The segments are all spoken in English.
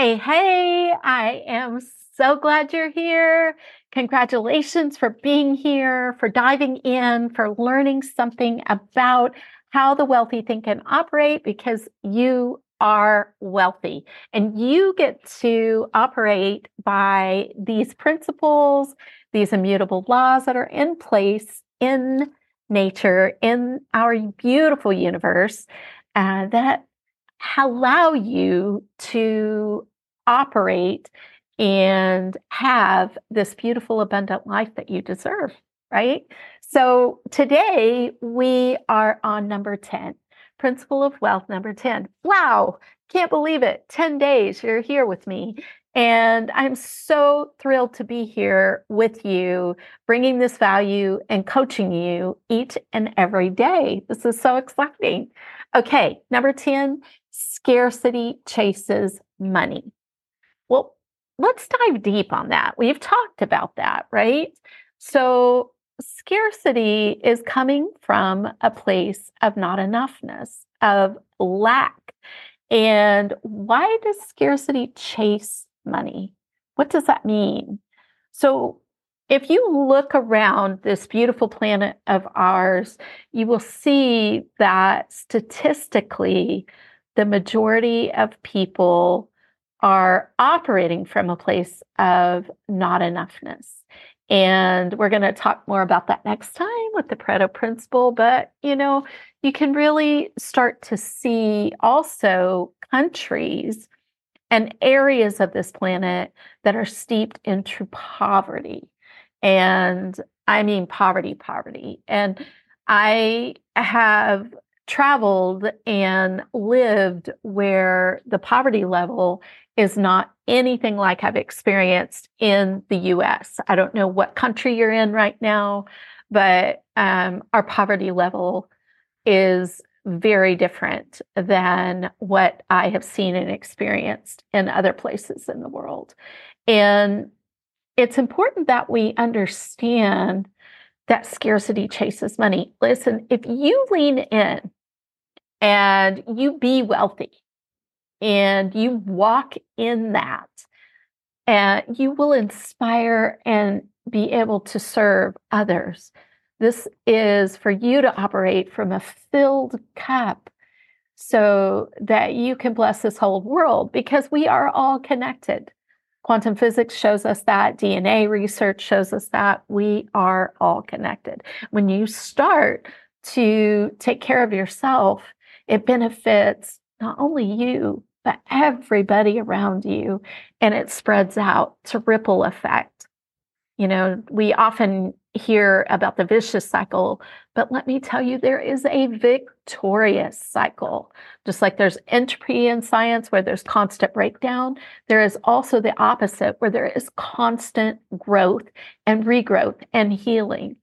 Hey, I am so glad you're here. Congratulations for being here, for diving in, for learning something about how the wealthy think and operate, because you are wealthy and you get to operate by these principles, these immutable laws that are in place in nature, in our beautiful universe, that allow you to operate and have this beautiful, abundant life that you deserve, right? So today we are on number 10, Principle of Wealth number 10. Wow, can't believe it. 10 days you're here with me. And I'm so thrilled to be here with you, bringing this value and coaching you each and every day. This is so exciting. Okay, number 10, scarcity chases money. Well, let's dive deep on that. We've talked about that, right? So scarcity is coming from a place of not enoughness, of lack. And why does scarcity chase money? What does that mean? So if you look around this beautiful planet of ours, you will see that statistically, the majority of people are operating from a place of not enoughness. And we're going to talk more about that next time with the Pareto Principle. But, you know, you can really start to see also countries and areas of this planet that are steeped in true poverty. And I mean poverty. And I have traveled and lived where the poverty level is not anything like I've experienced in the U.S. I don't know what country you're in right now, but our poverty level is very different than what I have seen and experienced in other places in the world. And it's important that we understand that scarcity chases money. Listen, if you lean in and you be wealthy and you walk in that, you will inspire and be able to serve others. This is for you to operate from a filled cup so that you can bless this whole world, because we are all connected. Quantum physics shows us that. DNA research shows us that. We are all connected. When you start to take care of yourself, it benefits not only you, but everybody around you, and it spreads out. It's a ripple effect. You know, we often hear about the vicious cycle, but let me tell you, there is a victorious cycle. Just like there's entropy in science where there's constant breakdown, there is also the opposite where there is constant growth and regrowth and healing.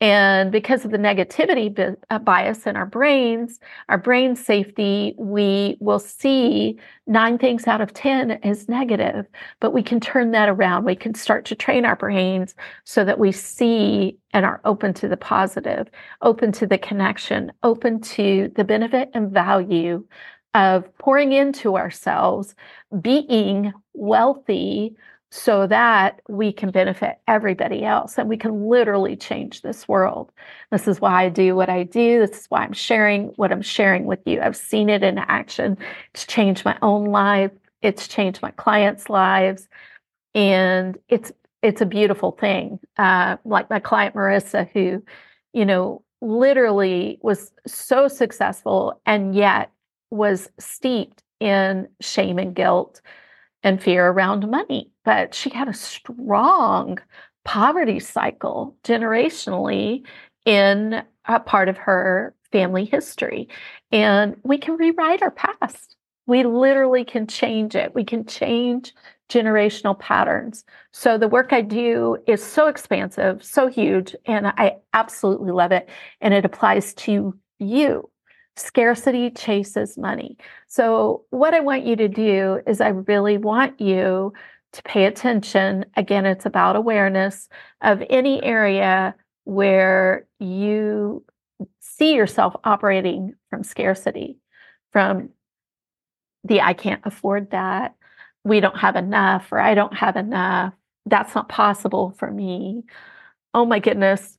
And because of the negativity bias in our brain safety, we will see 9 things out of 10 as negative, but we can turn that around. We can start to train our brains so that we see and are open to the positive, open to the connection, open to the benefit and value of pouring into ourselves, being wealthy, so that we can benefit everybody else and we can literally change this world. This is why I do what I do. This is why I'm sharing what I'm sharing with you. I've seen it in action. It's changed my own life. It's changed my clients' lives. And it's a beautiful thing. Like my client, Marissa, who, you know, literally was so successful and yet was steeped in shame and guilt and fear around money. But she had a strong poverty cycle generationally in a part of her family history. And we can rewrite our past. We literally can change it. We can change generational patterns. So the work I do is so expansive, so huge, and I absolutely love it. And it applies to you. Scarcity chases money. So what I want you to do is I really want you to pay attention. Again, it's about awareness of any area where you see yourself operating from scarcity, from the I can't afford that, we don't have enough, or I don't have enough. That's not possible for me. Oh my goodness.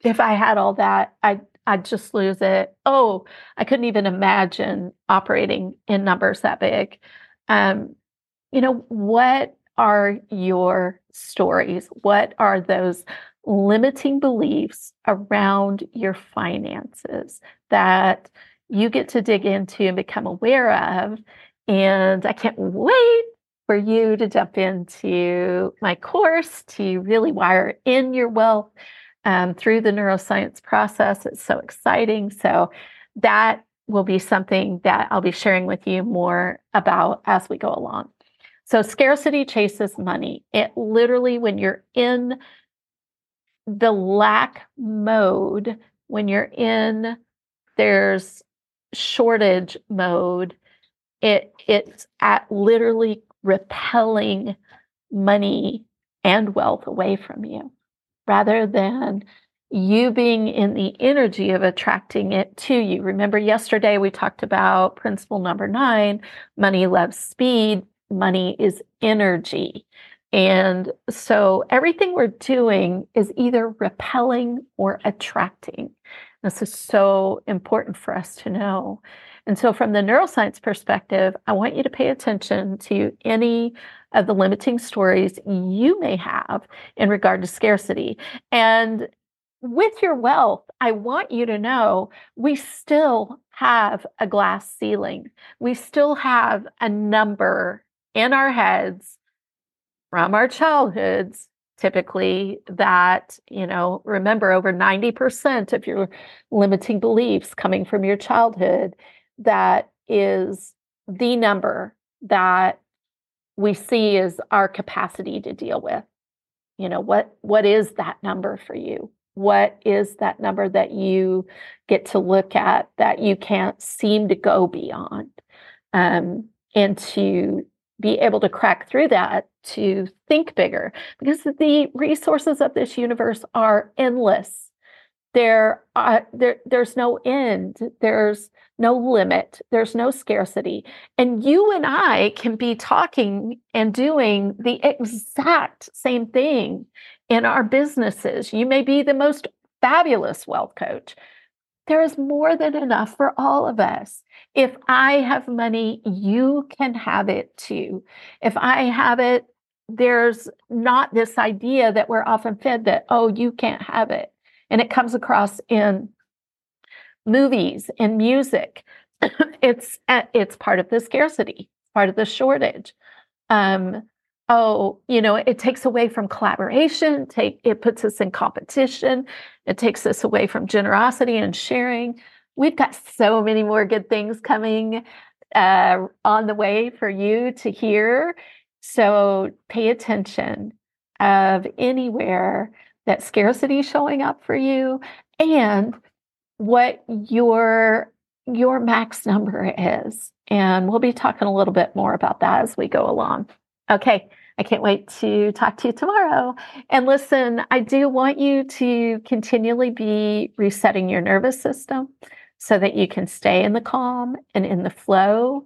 If I had all that, I'd just lose it. Oh, I couldn't even imagine operating in numbers that big. What are your stories? What are those limiting beliefs around your finances that you get to dig into and become aware of? And I can't wait for you to jump into my course to really wire in your wealth through the neuroscience process. It's so exciting. So that will be something that I'll be sharing with you more about as we go along. So scarcity chases money. It literally, when you're in the lack mode, when you're in there's shortage mode, it's at literally repelling money and wealth away from you, rather than you being in the energy of attracting it to you. Remember, yesterday we talked about principle number 9, money loves speed, money is energy. And so everything we're doing is either repelling or attracting. This is so important for us to know. And so from the neuroscience perspective, I want you to pay attention to any of the limiting stories you may have in regard to scarcity. And with your wealth, I want you to know we still have a glass ceiling. We still have a number in our heads from our childhoods, typically, that, remember, over 90% of your limiting beliefs coming from your childhood, that is the number that we see as our capacity to deal with. What is that number for you? What is that number that you get to look at that you can't seem to go beyond? And to be able to crack through that, to think bigger, because the resources of this universe are endless. There's no end. There's no limit. There's no scarcity. And you and I can be talking and doing the exact same thing in our businesses. You may be the most fabulous wealth coach. There is more than enough for all of us. If I have money, you can have it too. If I have it, there's not this idea that we're often fed that, oh, you can't have it. And it comes across in movies and music. It's part of the scarcity, part of the shortage. It takes away from collaboration. It puts us in competition. It takes us away from generosity and sharing. We've got so many more good things coming on the way for you to hear. So pay attention of anywhere that scarcity is showing up for you and what your max number is. And we'll be talking a little bit more about that as we go along. Okay, I can't wait to talk to you tomorrow. And listen, I do want you to continually be resetting your nervous system so that you can stay in the calm and in the flow.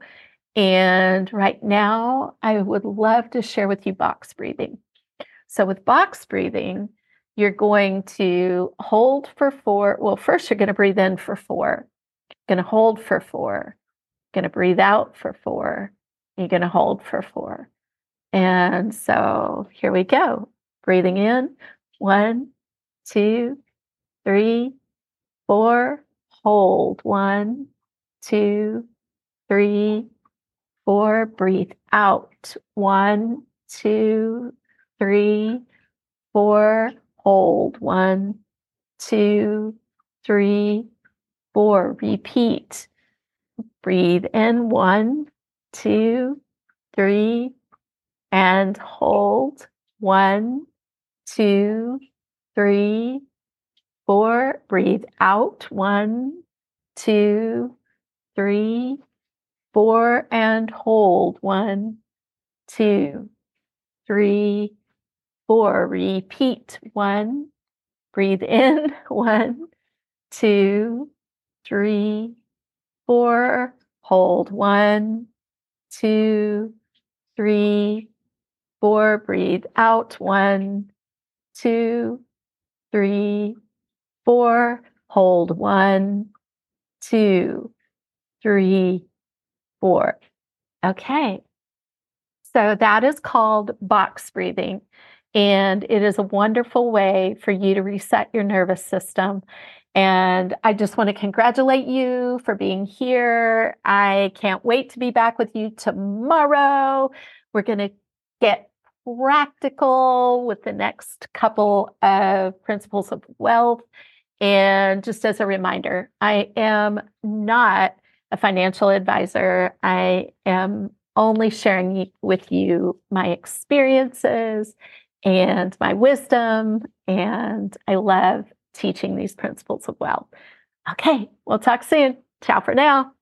And right now, I would love to share with you box breathing. So with box breathing, you're going to hold for 4. Well, first you're going to breathe in for 4. You're going to hold for 4. You're going to breathe out for 4. You're going to hold for 4. And so here we go. Breathing in, 1, 2, 3, 4, hold, 1, 2, 3, 4, breathe out, 1, 2, 3, 4, hold, 1, 2, 3, 4, repeat, breathe in, 1, 2, 3, and hold, 1, 2, 3, 4. Breathe out, 1, 2, 3, 4. And hold, 1, 2, 3, 4. Repeat, 1. Breathe in, 1, 2, 3, 4. Hold, 1, 2. three, four. Breathe out. One, two, three, four. Hold. One, two, three, four. Okay. So that is called box breathing, and it is a wonderful way for you to reset your nervous system. And I just want to congratulate you for being here. I can't wait to be back with you tomorrow. We're going to get practical with the next couple of principles of wealth. And just as a reminder, I am not a financial advisor. I am only sharing with you my experiences and my wisdom. And I love teaching these principles of wealth. Okay, we'll talk soon. Ciao for now.